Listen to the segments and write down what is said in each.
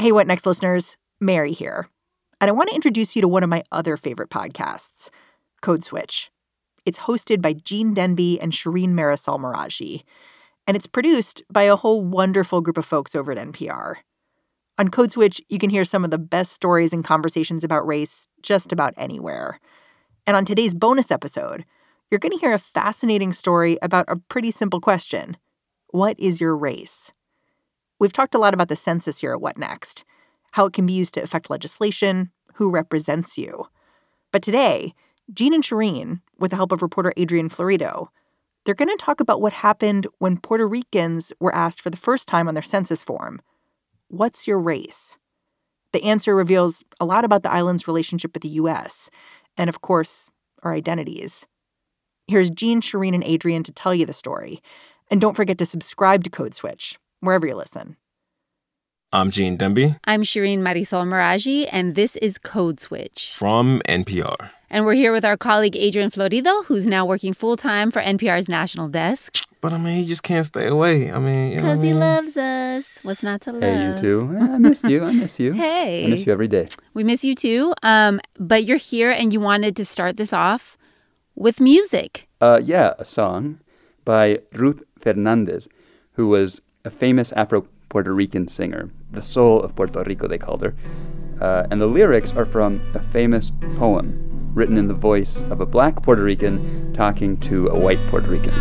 Hey, What Next listeners, Mary here. And I want to introduce you to one of my other favorite podcasts, Code Switch. It's hosted by Gene Demby and Shereen Marisol Meraji, and it's produced by a whole wonderful group of folks over at NPR. On Code Switch, you can hear some of the best stories and conversations about race just about anywhere. And on today's bonus episode, you're going to hear a fascinating story about a pretty simple question. What is your race? We've talked a lot about the census here at What Next, how it can be used to affect legislation, who represents you. But today, Gene and Shereen, with the help of reporter Adrian Florido, they're going to talk about what happened when Puerto Ricans were asked for the first time on their census form, what's your race? The answer reveals a lot about the island's relationship with the U.S. and, of course, our identities. Here's Gene, Shereen, and Adrian to tell you the story. And don't forget to subscribe to Code Switch, wherever you listen. I'm Gene Demby. I'm Shereen Marisol Meraji, and this is Code Switch. From NPR. And we're here with our colleague Adrian Florido, who's now working full-time for NPR's National Desk. But, I mean, he just can't stay away. I mean, you know what I mean? Because he loves us. What's not to love? Hey, you too. I miss you. I miss you. Hey. I miss you every day. We miss you too. But you're here, and you wanted to start this off with music. Yeah, a song by Ruth Fernandez, who was a famous Afro-Puerto Rican singer. The soul of Puerto Rico, they called her. And the lyrics are from a famous poem written in the voice of a black Puerto Rican talking to a white Puerto Rican.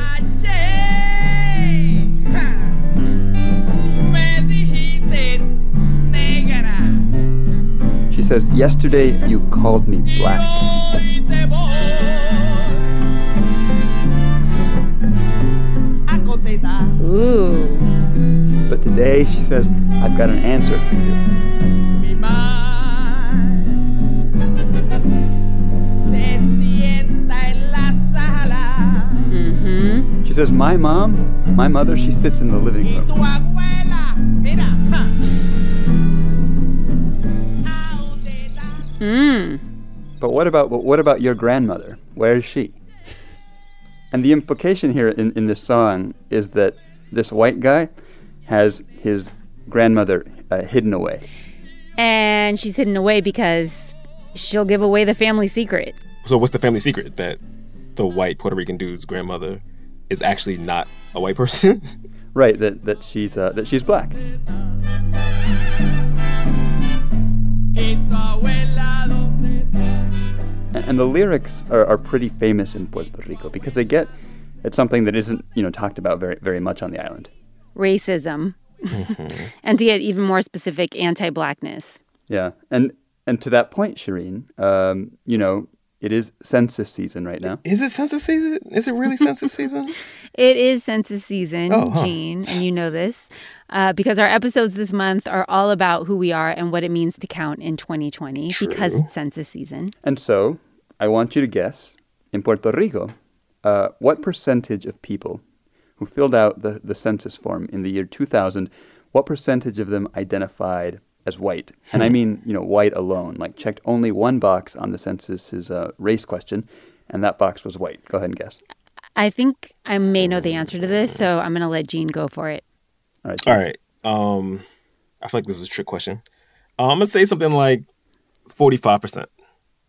She says, "Yesterday you called me black. Ooh. But today," she says, "I've got an answer for you." She says, my mother, she sits in the living room. But what about your grandmother? Where is she? And the implication here in this song is that this white guy has his grandmother hidden away. And she's hidden away because she'll give away the family secret. So what's the family secret? That the white Puerto Rican dude's grandmother is actually not a white person. Right, that she's black. And the lyrics are pretty famous in Puerto Rico because they get at something that isn't, talked about very, very much on the island. Racism. Mm-hmm. And to get even more specific, anti-blackness. Yeah. And to that point, Shereen, it is census season right now. Is it census season? Is it really census season? It is census season, Gene, and you know this, because our episodes this month are all about who we are and what it means to count in 2020. True. Because it's census season. And so I want you to guess, in Puerto Rico, what percentage of people who filled out the census form in the year 2000, what percentage of them identified as white? And I mean, white alone, like checked only one box on the census's race question, and that box was white. Go ahead and guess. I think I may know the answer to this, so I'm going to let Gene go for it. All right. Gene. All right. I feel like this is a trick question. I'm going to say something like 45%.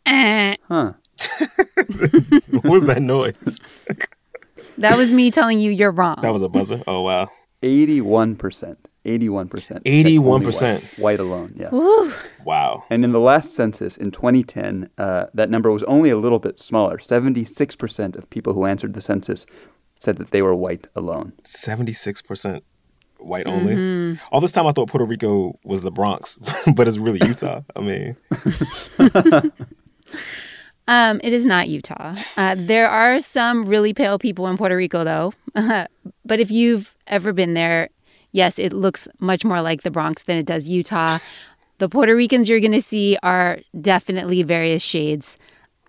Huh. What was that noise? That was me telling you you're wrong. That was a buzzer? Oh, wow. 81%. 81%. White alone, yeah. Woo. Wow. And in the last census, in 2010, that number was only a little bit smaller. 76% of people who answered the census said that they were white alone. 76% white only? Mm-hmm. All this time I thought Puerto Rico was the Bronx, but it's really Utah. I mean... it is not Utah. There are some really pale people in Puerto Rico, though. But if you've ever been there... Yes, it looks much more like the Bronx than it does Utah. The Puerto Ricans you're going to see are definitely various shades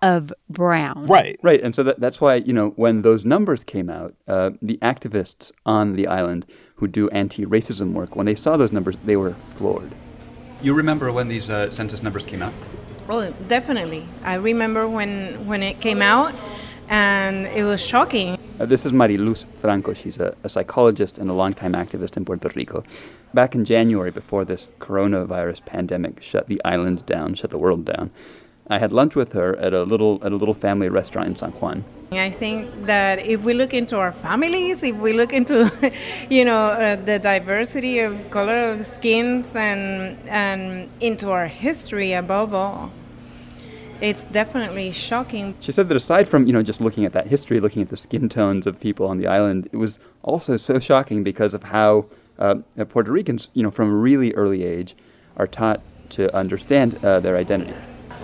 of brown. Right. Right. And so that's why, when those numbers came out, the activists on the island who do anti-racism work, when they saw those numbers, they were floored. You remember when these census numbers came out? Well, definitely. I remember when it came out. and it was shocking. This is Mariluz Franco. She's a psychologist and a longtime activist in Puerto Rico. Back in January, before this coronavirus pandemic shut the island down, shut the world down, I had lunch with her at a little family restaurant in San Juan. I think that if we look into our families, if we look into, the diversity of color of skins and into our history above all, it's definitely shocking. She said that aside from, just looking at that history, looking at the skin tones of people on the island, it was also so shocking because of how Puerto Ricans, from a really early age are taught to understand their identity.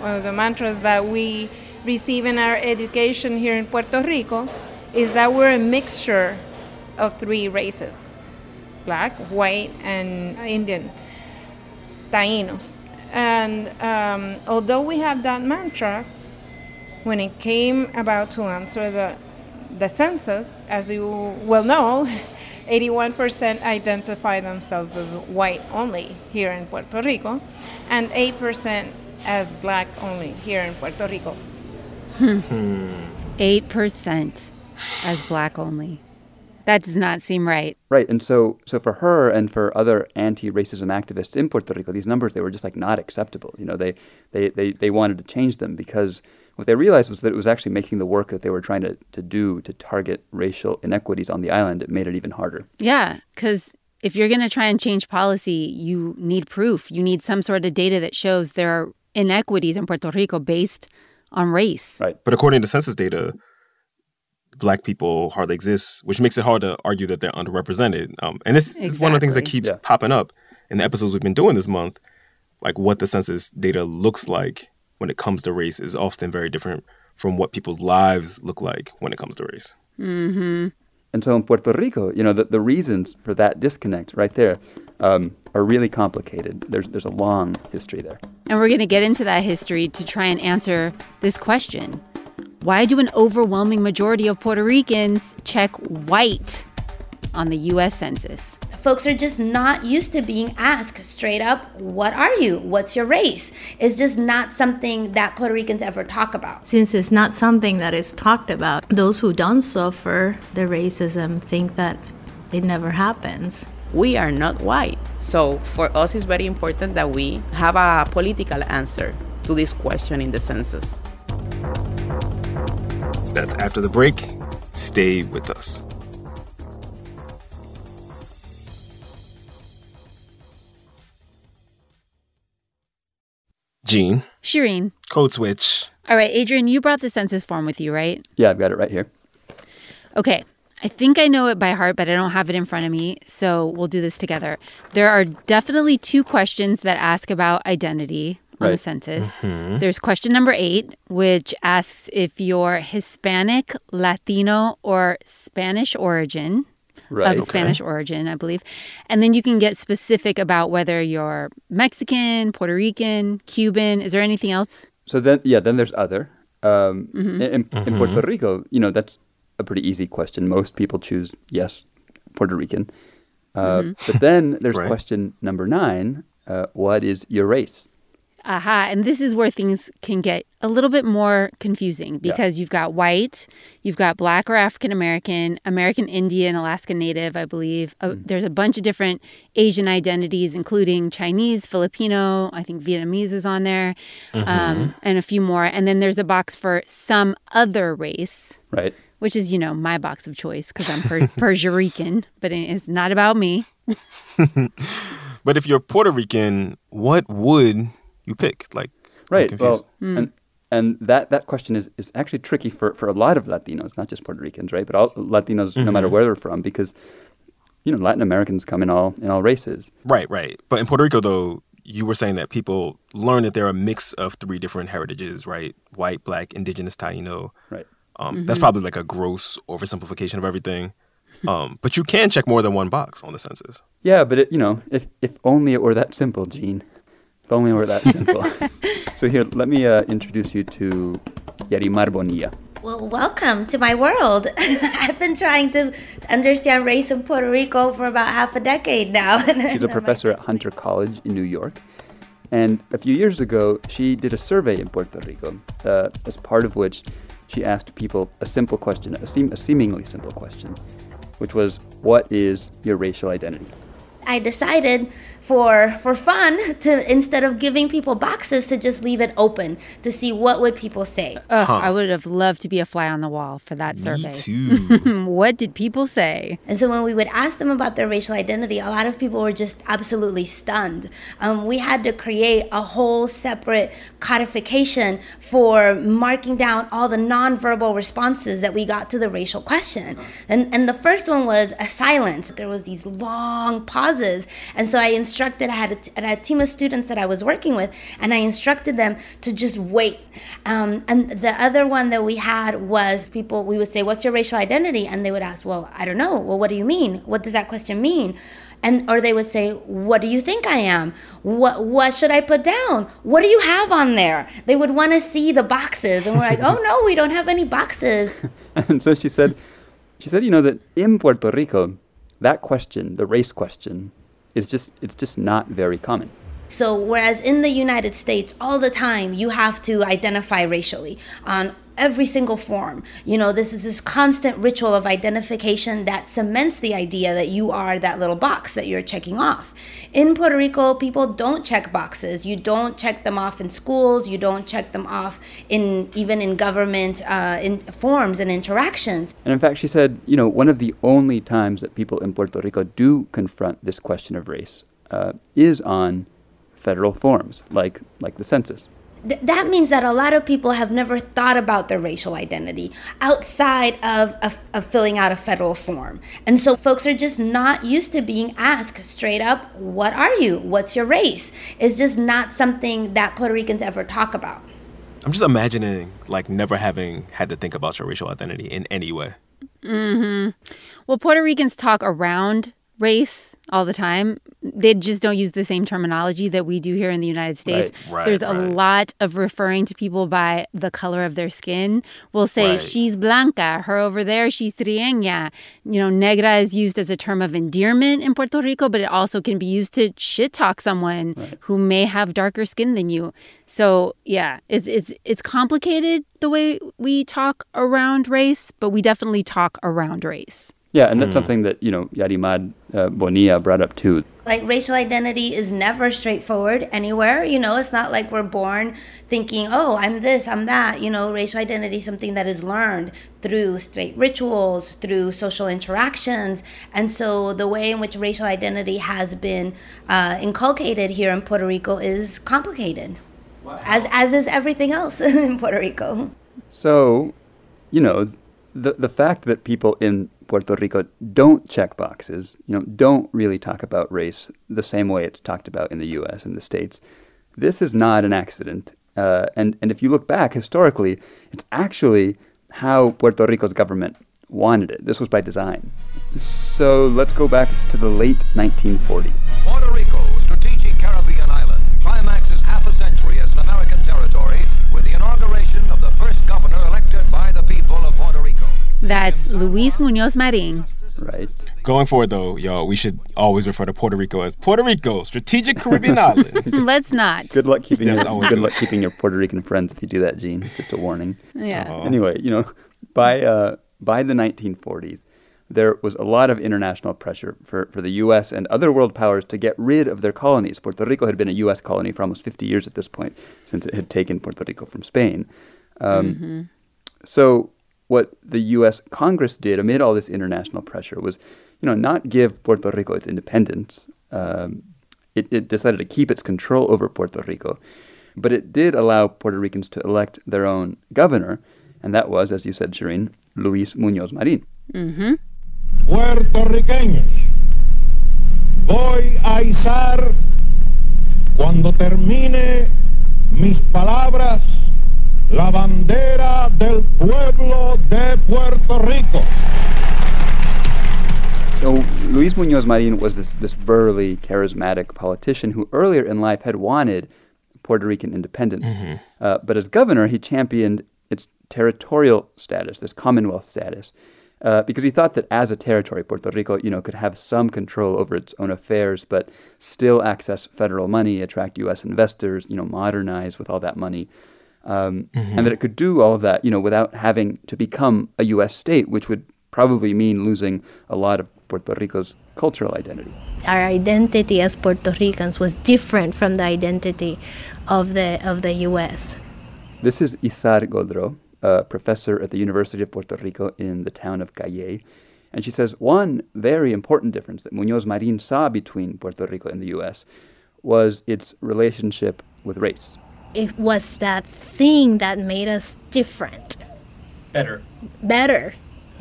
One of the mantras that we receive in our education here in Puerto Rico is that we're a mixture of three races, black, white, and Indian, Taínos. And although we have that mantra, when it came about to answer the census, as you well know, 81% identify themselves as white only here in Puerto Rico, and 8% as black only here in Puerto Rico. 8% as black only. That does not seem right. Right. And so for her and for other anti-racism activists in Puerto Rico, these numbers, they were just like not acceptable. They wanted to change them because what they realized was that it was actually making the work that they were trying to do to target racial inequities on the island, it made it even harder. Yeah, because if you're going to try and change policy, you need proof. You need some sort of data that shows there are inequities in Puerto Rico based on race. Right. But according to census data, black people hardly exist, which makes it hard to argue that they're underrepresented. And this is one of the things that keeps popping up in the episodes we've been doing this month, like what the census data looks like when it comes to race is often very different from what people's lives look like when it comes to race. Mm-hmm. And so in Puerto Rico, the reasons for that disconnect right there are really complicated. There's a long history there. And we're going to get into that history to try and answer this question. Why do an overwhelming majority of Puerto Ricans check white on the U.S. Census? Folks are just not used to being asked straight up, what are you? What's your race? It's just not something that Puerto Ricans ever talk about. Since it's not something that is talked about, those who don't suffer the racism think that it never happens. We are not white. So for us, it's very important that we have a political answer to this question in the census. That's after the break. Stay with us. Gene. Shereen. Code Switch. All right, Adrian, you brought the census form with you, right? Yeah, I've got it right here. Okay. I think I know it by heart, but I don't have it in front of me, so we'll do this together. There are definitely two questions that ask about identity on the census. Mm-hmm. There's question number 8, which asks if you're Hispanic, Latino, or Spanish origin. Right. Of Spanish origin, I believe. And then you can get specific about whether you're Mexican, Puerto Rican, Cuban. Is there anything else? So then there's other. In Puerto Rico, that's a pretty easy question. Most people choose, yes, Puerto Rican. But then there's question number 9, what is your race? Aha, and this is where things can get a little bit more confusing because you've got white, you've got black or African American, American Indian, Alaska Native, I believe. There's a bunch of different Asian identities, including Chinese, Filipino, I think Vietnamese is on there, and a few more. And then there's a box for some other race, right? Which is, my box of choice because I'm Puerto Rican, but it's not about me. But if you're Puerto Rican, what would you pick? Right. Well, and that question is actually tricky for a lot of Latinos, not just Puerto Ricans, right? But all Latinos, no matter where they're from, because Latin Americans come in all races. Right. But in Puerto Rico, though, you were saying that people learn that they're a mix of three different heritages, right? White, black, indigenous, Taino. Right. That's probably like a gross oversimplification of everything. But you can check more than one box on the census. Yeah, but if only it were that simple, Gene. If only were that simple. So here, let me introduce you to Yarimar Bonilla. Well, welcome to my world. I've been trying to understand race in Puerto Rico for about half a decade now. She's a professor at Hunter College in New York. And a few years ago, she did a survey in Puerto Rico, as part of which she asked people a simple question, a seemingly simple question, which was, what is your racial identity? I decided for fun to, instead of giving people boxes, to just leave it open to see what would people say. I would have loved to be a fly on the wall for that survey. Me too. What did people say? And so when we would ask them about their racial identity, a lot of people were just absolutely stunned. We had to create a whole separate codification for marking down all the nonverbal responses that we got to the racial question. And the first one was a silence. There was these long pauses. And so I had a team of students that I was working with, and I instructed them to just wait. And the other one that we had was people, we would say, what's your racial identity? And they would ask, well, I don't know. Well, what do you mean? What does that question mean? And or they would say, what do you think I am? What should I put down? What do you have on there? They would want to see the boxes. And we're like, oh, no, we don't have any boxes. And so she said, you know, that in Puerto Rico, that question, the race question, it's just not very common. So whereas in the United States, all the time, you have to identify racially on every single form. You know, this is this constant ritual of identification that cements the idea that you are that little box that you're checking off. In Puerto Rico, people don't check boxes. You don't check them off in schools. You don't check them off even in government in forms and interactions. And in fact, she said, you know, one of the only times that people in Puerto Rico do confront this question of race is on federal forms, like the census. That means that a lot of people have never thought about their racial identity outside of filling out a federal form. And so folks are just not used to being asked straight up, what are you? What's your race? It's just not something that Puerto Ricans ever talk about. I'm just imagining, like, never having had to think about your racial identity in any way. Mm-hmm. Well, Puerto Ricans talk around race all the time. They just don't use the same terminology that we do here in the United States. Right, there's a lot of referring to people by the color of their skin. We'll say, she's blanca, her over there, she's trigueña. You know, negra is used as a term of endearment in Puerto Rico, but it also can be used to shit-talk someone who may have darker skin than you. So, yeah, it's complicated the way we talk around race, but we definitely talk around race. Yeah, and that's something that, you know, Yarimar Bonilla brought up too. Like, racial identity is never straightforward anywhere. You know, it's not like we're born thinking, oh, I'm this, I'm that. You know, racial identity is something that is learned through straight rituals, through social interactions. And so the way in which racial identity has been inculcated here in Puerto Rico is complicated, as is everything else in Puerto Rico. So, you know, the fact that people in Puerto Rico don't check boxes, you know, don't really talk about race the same way it's talked about in the U.S. and the States, this is not an accident. And if you look back historically, it's actually how Puerto Rico's government wanted it. This was by design. So let's go back to the late 1940s. Puerto Rico, strategic Caribbean island, climaxes half a century as an American territory with the inauguration of the first governor elected by the people of Puerto Rico. That's Luis Muñoz Marín. Right. Going forward, though, y'all, we should always refer to Puerto Rico as Puerto Rico, strategic Caribbean island. Let's not. Good luck keeping your Puerto Rican friends if you do that, Gene. Just a warning. Yeah. Uh-oh. Anyway, you know, by the 1940s, there was a lot of international pressure for the U.S. and other world powers to get rid of their colonies. Puerto Rico had been a U.S. colony for almost 50 years at this point, since it had taken Puerto Rico from Spain. So what the U.S. Congress did amid all this international pressure was, you know, not give Puerto Rico its independence. It decided to keep its control over Puerto Rico, but it did allow Puerto Ricans to elect their own governor, and that was, as you said, Shereen, Luis Muñoz Marín. Mm-hmm. Puertorriqueños, voy a izar cuando termine mis palabras la bandera del pueblo de Puerto Rico. So Luis Muñoz Marín was this burly, charismatic politician who earlier in life had wanted Puerto Rican independence. Mm-hmm. But as governor, he championed its territorial status, this Commonwealth status, because he thought that as a territory, Puerto Rico, you know, could have some control over its own affairs, but still access federal money, attract U.S. investors, you know, modernize with all that money. and that it could do all of that, you know, without having to become a U.S. state, which would probably mean losing a lot of Puerto Rico's cultural identity. Our identity as Puerto Ricans was different from the identity of the U.S. This is Isar Godreau, a professor at the University of Puerto Rico in the town of Cayey. And she says one very important difference that Muñoz Marín saw between Puerto Rico and the U.S. was its relationship with race. It was that thing that made us different. Better.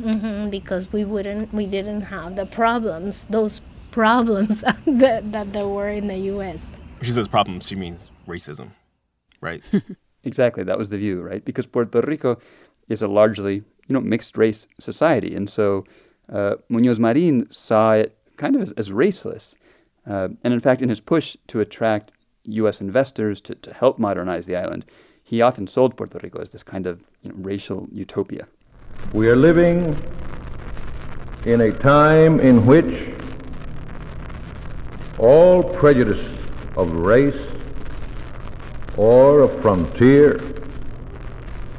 Mm-hmm, because we didn't have the problems, those problems that there were in the U.S. She says problems, she means racism, right? Exactly, that was the view, right? Because Puerto Rico is a largely, you know, mixed-race society, and so Muñoz Marín saw it kind of as raceless. And in fact, in his push to attract U.S. investors to help modernize the island, he often sold Puerto Rico as this kind of, you know, racial utopia. We are living in a time in which all prejudice of race or of frontier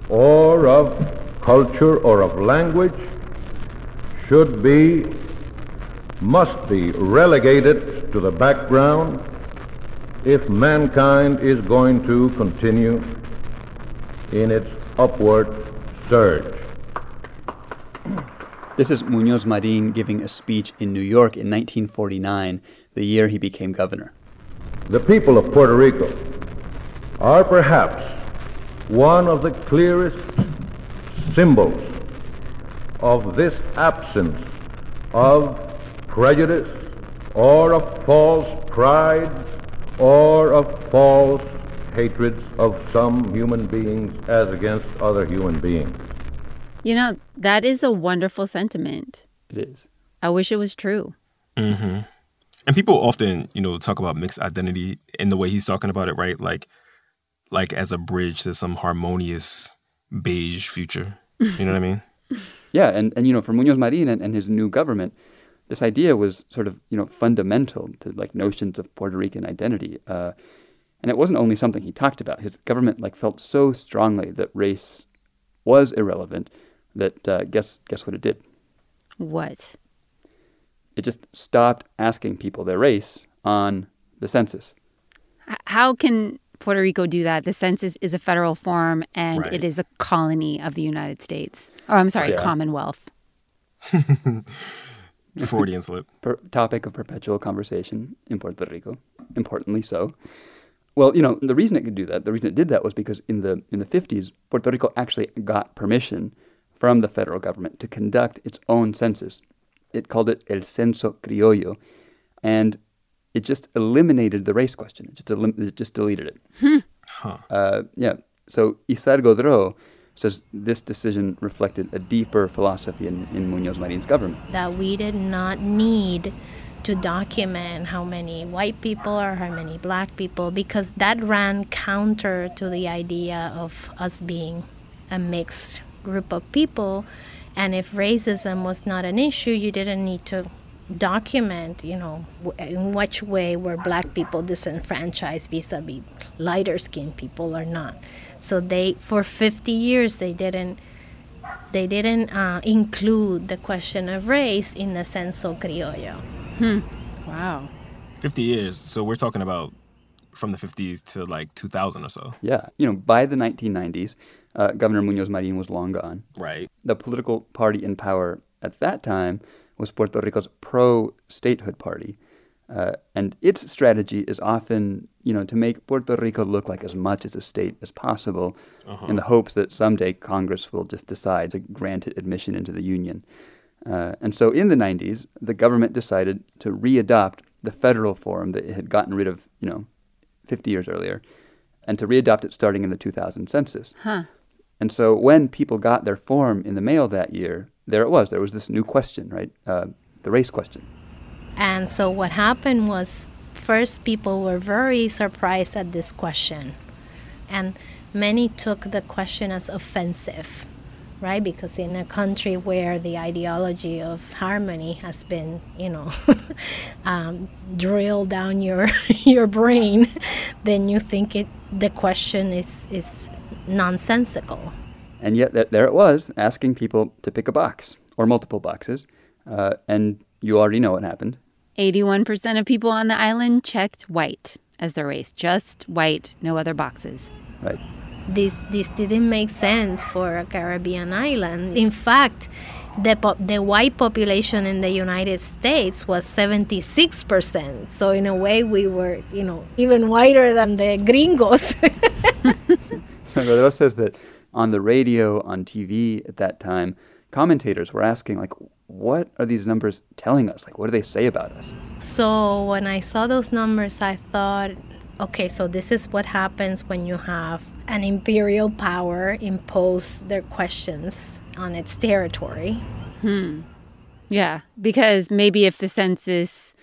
or of culture or of language should be, must be relegated to the background if mankind is going to continue in its upward surge. This is Muñoz Marín giving a speech in New York in 1949, the year he became governor. The people of Puerto Rico are perhaps one of the clearest symbols of this absence of prejudice or of false pride or of false hatreds of some human beings as against other human beings. You know, that is a wonderful sentiment. It is. I wish it was true. Mm-hmm. And people often, you know, talk about mixed identity in the way he's talking about it, right? Like as a bridge to some harmonious beige future. You know what I mean? Yeah, and you know, for Muñoz Marín and his new government, this idea was sort of, you know, fundamental to like notions of Puerto Rican identity. And it wasn't only something he talked about. His government like felt so strongly that race was irrelevant that guess what it did? What? It just stopped asking people their race on the census. How can Puerto Rico do that? The census is a federal form, and right. It is a colony of the United States. Oh, I'm sorry, yeah. Commonwealth. Freudian slip. Topic of perpetual conversation in Puerto Rico, importantly so. Well, you know, the reason it did that was because in the 50s, Puerto Rico actually got permission from the federal government to conduct its own census. It called it El Censo Criollo, and it just eliminated the race question. It just deleted it. So Isar Godreau says this decision reflected a deeper philosophy in Muñoz Marín's government. That we did not need to document how many white people or how many black people, because that ran counter to the idea of us being a mixed group of people. And if racism was not an issue, you didn't need to document, you know, in which way were black people disenfranchised vis-a-vis lighter-skinned people or not. So they, for 50 years, they didn't include the question of race in the Censo Criollo. Wow. 50 years. So we're talking about from the 50s to like 2000 or so. Yeah. You know, by the 1990s, Governor Muñoz Marín was long gone. Right. The political party in power at that time was Puerto Rico's pro-statehood party. And its strategy is often, you know, to make Puerto Rico look like as much as a state as possible in the hopes that someday Congress will just decide to grant it admission into the Union. And so in the 90s, the government decided to readopt the federal form that it had gotten rid of, you know, 50 years earlier, and to readopt it starting in the 2000 census. Huh. And so when people got their form in the mail that year, there it was. There was this new question, right? The race question. And so what happened was, first, people were very surprised at this question. And many took the question as offensive, right? Because in a country where the ideology of harmony has been, you know, drilled down your brain, then you think the question is nonsensical. And yet there it was, asking people to pick a box or multiple boxes, and you already know what happened. 81% of people on the island checked white as their race, just white, no other boxes. Right. This didn't make sense for a Caribbean island. In fact, the white population in the United States was 76%. So in a way, we were, even whiter than the gringos. San Godreau says that on the radio, on TV at that time, commentators were asking, what are these numbers telling us? What do they say about us? So when I saw those numbers, I thought, okay, so this is what happens when you have an imperial power impose their questions on its territory. Yeah, because maybe if the census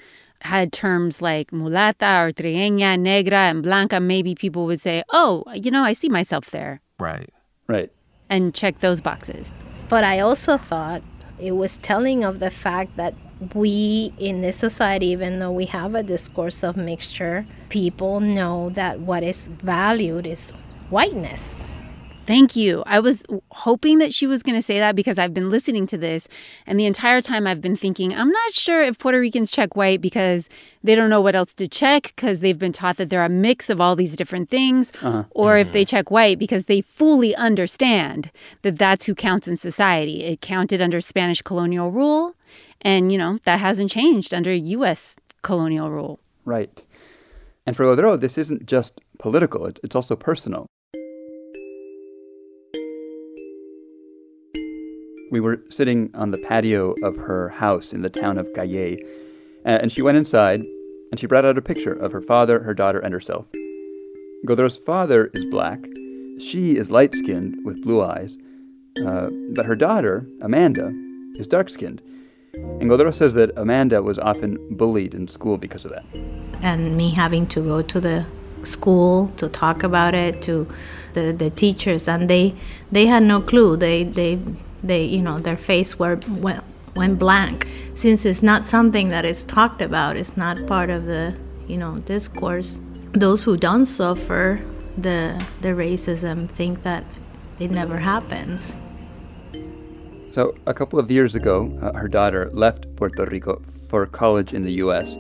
had terms like mulata or trigueña, negra, and blanca, maybe people would say, I see myself there. Right. And check those boxes. But I also thought it was telling of the fact that we, in this society, even though we have a discourse of mixture, people know that what is valued is whiteness. Thank you. I was hoping that she was going to say that because I've been listening to this, and the entire time I've been thinking, I'm not sure if Puerto Ricans check white because they don't know what else to check because they've been taught that they're a mix of all these different things, or if they check white because they fully understand that that's who counts in society. It counted under Spanish colonial rule, and, that hasn't changed under U.S. colonial rule. Right. And for Godreau, this isn't just political. It's also personal. We were sitting on the patio of her house in the town of Cayey, and she went inside, and she brought out a picture of her father, her daughter, and herself. Godreau's father is black. She is light-skinned with blue eyes, but her daughter, Amanda, is dark-skinned. And Godreau says that Amanda was often bullied in school because of that. And me having to go to the school to talk about it, to the teachers, and they had no clue. They their face went blank. Since it's not something that is talked about, it's not part of the, discourse. Those who don't suffer the racism think that it never happens. So a couple of years ago, her daughter left Puerto Rico for college in the U.S.,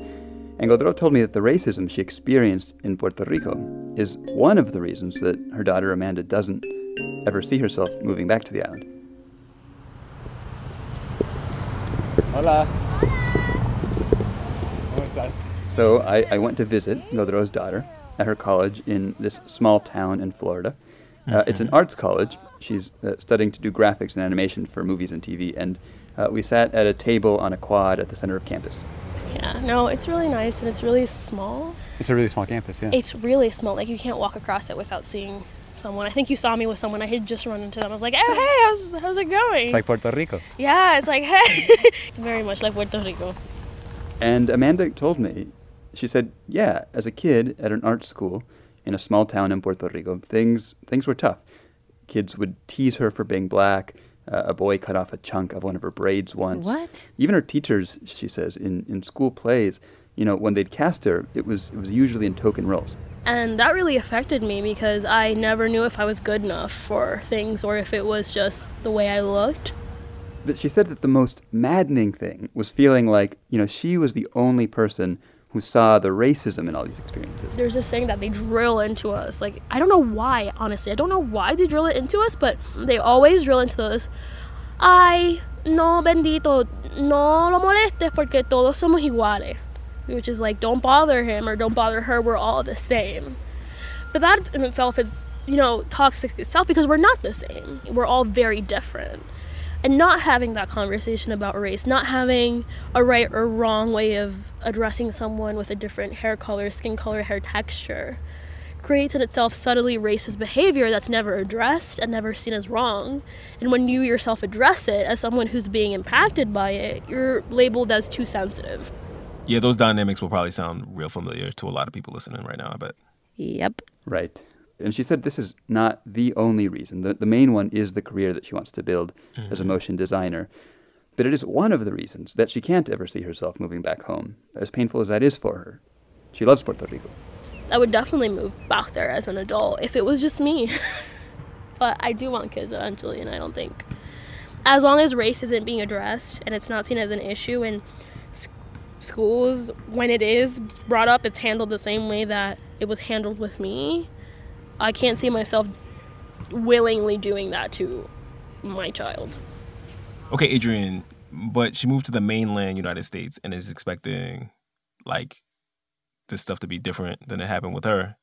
and Godreau told me that the racism she experienced in Puerto Rico is one of the reasons that her daughter Amanda doesn't ever see herself moving back to the island. Hola. Hola. So I went to visit Godreau's daughter at her college in this small town in Florida. It's an arts college. She's studying to do graphics and animation for movies and TV, and we sat at a table on a quad at the center of campus. Yeah, no, it's really nice, and it's really small. It's a really small campus, yeah. It's really small. You can't walk across it without seeing someone. I think you saw me with someone. I had just run into them. I was like, hey, how's it going? It's like Puerto Rico. Yeah, it's like, hey. It's very much like Puerto Rico. And Amanda told me, she said, yeah, as a kid at an art school in a small town in Puerto Rico, things were tough. Kids would tease her for being black. A boy cut off a chunk of one of her braids once. What? Even her teachers, she says, in school plays, when they'd cast her, it was usually in token roles. And that really affected me because I never knew if I was good enough for things or if it was just the way I looked. But she said that the most maddening thing was feeling like, she was the only person who saw the racism in all these experiences. There's this thing that they drill into us. I don't know why, honestly. I don't know why they drill it into us, but they always drill into us. Ay, no, bendito, no lo molestes porque todos somos iguales. Which is don't bother him or don't bother her, we're all the same. But that in itself is, toxic itself because we're not the same. We're all very different. And not having that conversation about race, not having a right or wrong way of addressing someone with a different hair color, skin color, hair texture, creates in itself subtly racist behavior that's never addressed and never seen as wrong. And when you yourself address it as someone who's being impacted by it, you're labeled as too sensitive. Yeah, those dynamics will probably sound real familiar to a lot of people listening right now, I bet. Yep. Right. And she said this is not the only reason. The main one is the career that she wants to build as a motion designer. But it is one of the reasons that she can't ever see herself moving back home, as painful as that is for her. She loves Puerto Rico. I would definitely move back there as an adult if it was just me. But I do want kids eventually, and I don't think, as long as race isn't being addressed and it's not seen as an issue in schools, when it is brought up, it's handled the same way that it was handled with me. I can't see myself willingly doing that to my child. Okay, Adrian, but she moved to the mainland United States and is expecting, like, this stuff to be different than it happened with her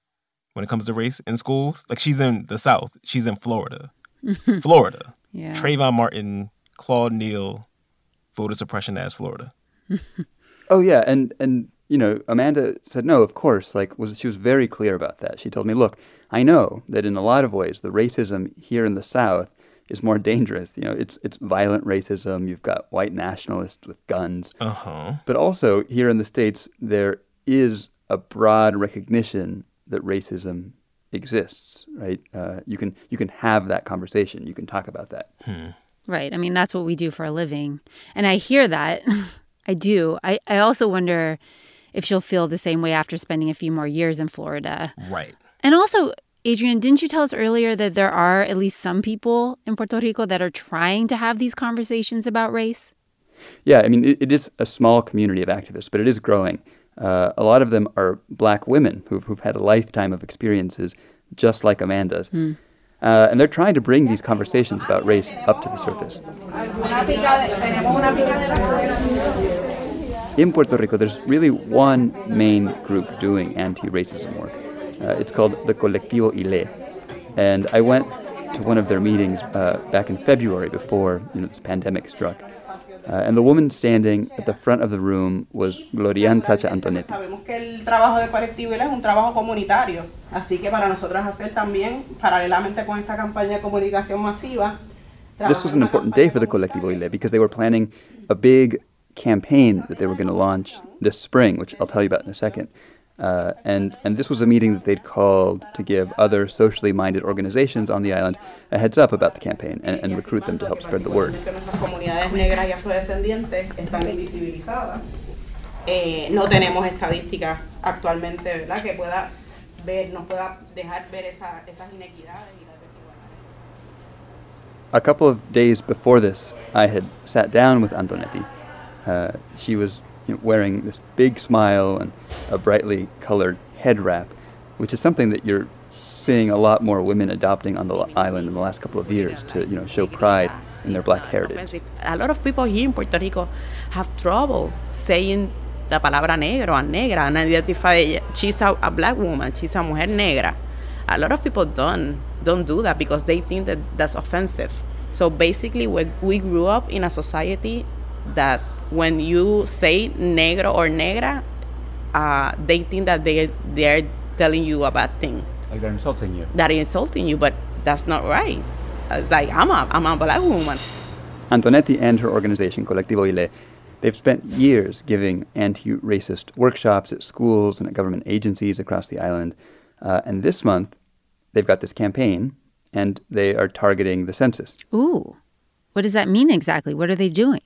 when it comes to race in schools. Like, she's in the South. She's in Florida. Florida. Yeah. Trayvon Martin, Claude Neal, voter suppression as Florida. Oh, yeah. And you know, Amanda said, no, of course, like, she was very clear about that. She told me, look, I know that in a lot of ways, the racism here in the South is more dangerous. You know, it's violent racism. You've got white nationalists with guns. Uh-huh. But also here in the States, there is a broad recognition that racism exists, right? You can have that conversation. You can talk about that. Hmm. Right. I mean, that's what we do for a living. And I hear that. I do. I also wonder if she'll feel the same way after spending a few more years in Florida. Right. And also, Adrian, didn't you tell us earlier that there are at least some people in Puerto Rico that are trying to have these conversations about race? Yeah, I mean, it is a small community of activists, but it is growing. A lot of them are Black women who've had a lifetime of experiences just like Amanda's. Mm. And they're trying to bring these conversations about race up to the surface. In Puerto Rico, there's really one main group doing anti-racism work. It's called the Colectivo Ile. And I went to one of their meetings back in February before this pandemic struck. And the woman standing at the front of the room was Gloriane Sacha Antonetti. This was an important day for the Colectivo Ile because they were planning a big campaign that they were going to launch this spring, which I'll tell you about in a second. And this was a meeting that they'd called to give other socially minded organizations on the island a heads up about the campaign and recruit them to help spread the word. A couple of days before this, I had sat down with Antonetti. She was wearing this big smile and a brightly colored head wrap, which is something that you're seeing a lot more women adopting on the island in the last couple of years to, show pride in their Black heritage. A lot of people here in Puerto Rico have trouble saying la palabra negro and negra and identify. She's a Black woman. She's a mujer negra. A lot of people don't do that because they think that that's offensive. So basically, we grew up in a society that when you say negro or negra, they think that they're telling you a bad thing. Like they're insulting you. That is insulting you, but that's not right. It's like, I'm a Black woman. Antonetti and her organization, Colectivo Ile, they've spent years giving anti-racist workshops at schools and at government agencies across the island. And this month, they've got this campaign, and they are targeting the census. Ooh. What does that mean exactly? What are they doing?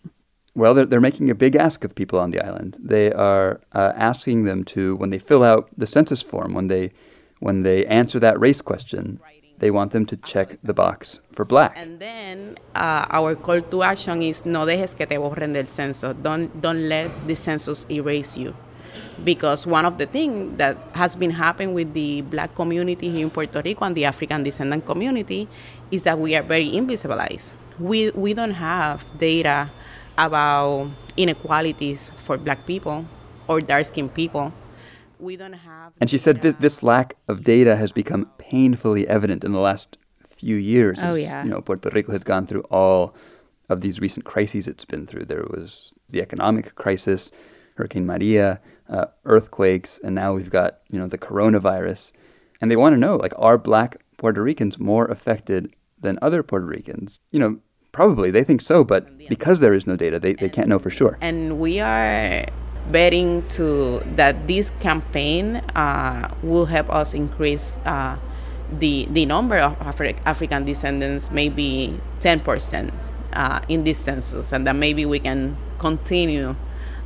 Well, they're making a big ask of people on the island. They are asking them to, when they fill out the census form, when they answer that race question, they want them to check the box for Black. And then our call to action is no dejes que te borren del censo. Don't let the census erase you. Because one of the things that has been happening with the Black community here in Puerto Rico and the African descendant community is that we are very invisibilized. We don't have data about inequalities for Black people or dark-skinned people. We don't have... And she said this lack of data has become painfully evident in the last few years. Oh, yeah. Puerto Rico has gone through all of these recent crises it's been through. There was the economic crisis, Hurricane Maria, earthquakes, and now we've got, the coronavirus. And they want to know, are Black Puerto Ricans more affected than other Puerto Ricans? Probably, they think so, but because there is no data, they can't know for sure. And we are betting that this campaign will help us increase the number of African descendants, maybe 10% in this census, and that maybe we can continue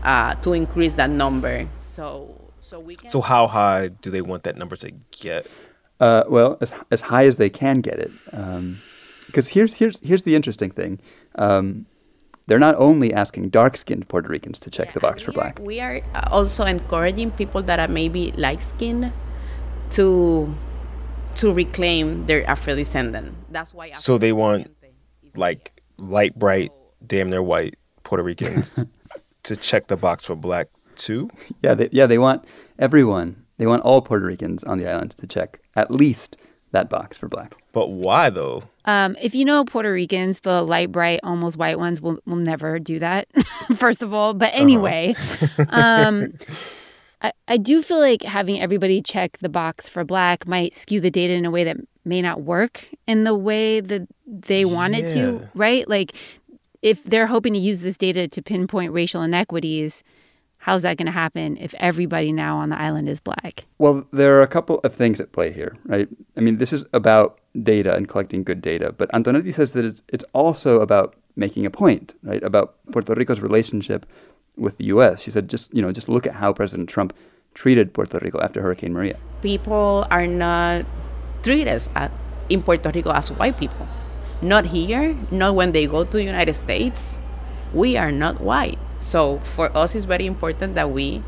to increase that number. So how high do they want that number to get? Well, as high as they can get it. Because here's the interesting thing. They're not only asking dark-skinned Puerto Ricans to check the box for black. We are also encouraging people that are maybe light-skinned to reclaim their Afro-descendant. That's why. So they want, like, light, bright, damn near white Puerto Ricans to check the box for black too? Yeah, they want everyone. They want all Puerto Ricans on the island to check at least that box for black. But why, though? If you know Puerto Ricans, the light, bright, almost white ones will never do that, first of all. But anyway, I do feel like having everybody check the box for black might skew the data in a way that may not work in the way that they want it to, right? Like, if they're hoping to use this data to pinpoint racial inequities, how's that going to happen if everybody now on the island is black? Well, there are a couple of things at play here, right? I mean, this is about data and collecting good data, but Antonetti says that it's also about making a point, right, about Puerto Rico's relationship with the U.S. She said, just look at how President Trump treated Puerto Rico after Hurricane Maria. People are not treated in Puerto Rico as white people. Not here, not when they go to the United States. We are not white. So for us, it's very important that we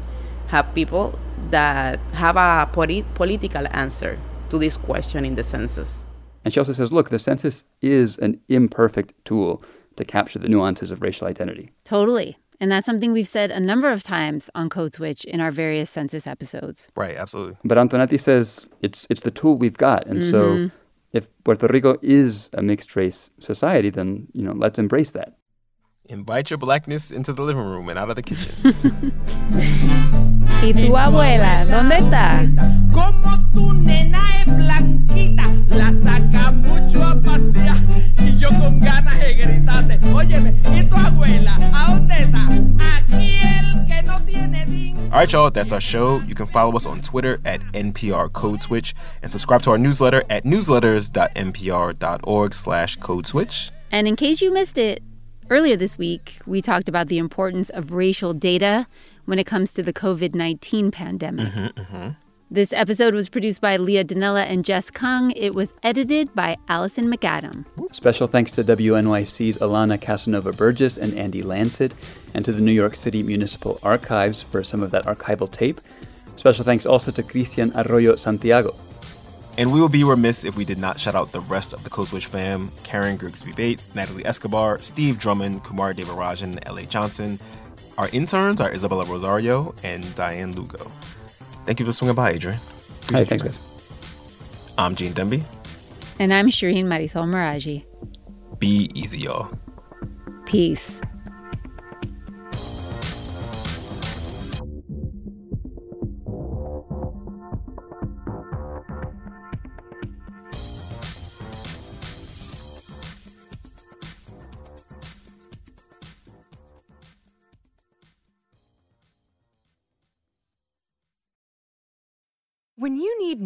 have people that have a political answer to this question in the census. And she also says, look, the census is an imperfect tool to capture the nuances of racial identity. Totally. And that's something we've said a number of times on Code Switch in our various census episodes. Right, absolutely. But Antonetti says it's the tool we've got. And so if Puerto Rico is a mixed-race society, then, let's embrace that. Invite your blackness into the living room and out of the kitchen. ¿Y tu abuela? ¿Dónde está? Como tu nena es blanquita, la saca mucho a pasear. Y yo con ganas de gritarte, óyeme, ¿y tu abuela? ¿A dónde está? Aquí el que no tiene ding. All right, y'all, that's our show. You can follow us on Twitter at NPR Code Switch and subscribe to our newsletter at newsletters.npr.org/codeswitch. And in case you missed it, earlier this week, we talked about the importance of racial data when it comes to the COVID-19 pandemic. This episode was produced by Leah Donella and Jess Kung. It was edited by Allison McAdam. Special thanks to WNYC's Alana Casanova-Burgess and Andy Lancet, and to the New York City Municipal Archives for some of that archival tape. Special thanks also to Cristian Arroyo-Santiago. And we would be remiss if we did not shout out the rest of the Code Switch fam: Karen Grigsby-Bates, Natalie Escobar, Steve Drummond, Kumar Devarajan, L.A. Johnson. Our interns are Isabella Rosario and Diane Lugo. Thank you for swinging by, Adrian. Hi, thanks, guys. I'm Gene Demby. And I'm Shereen Marisol Meraji. Be easy, y'all. Peace. When you need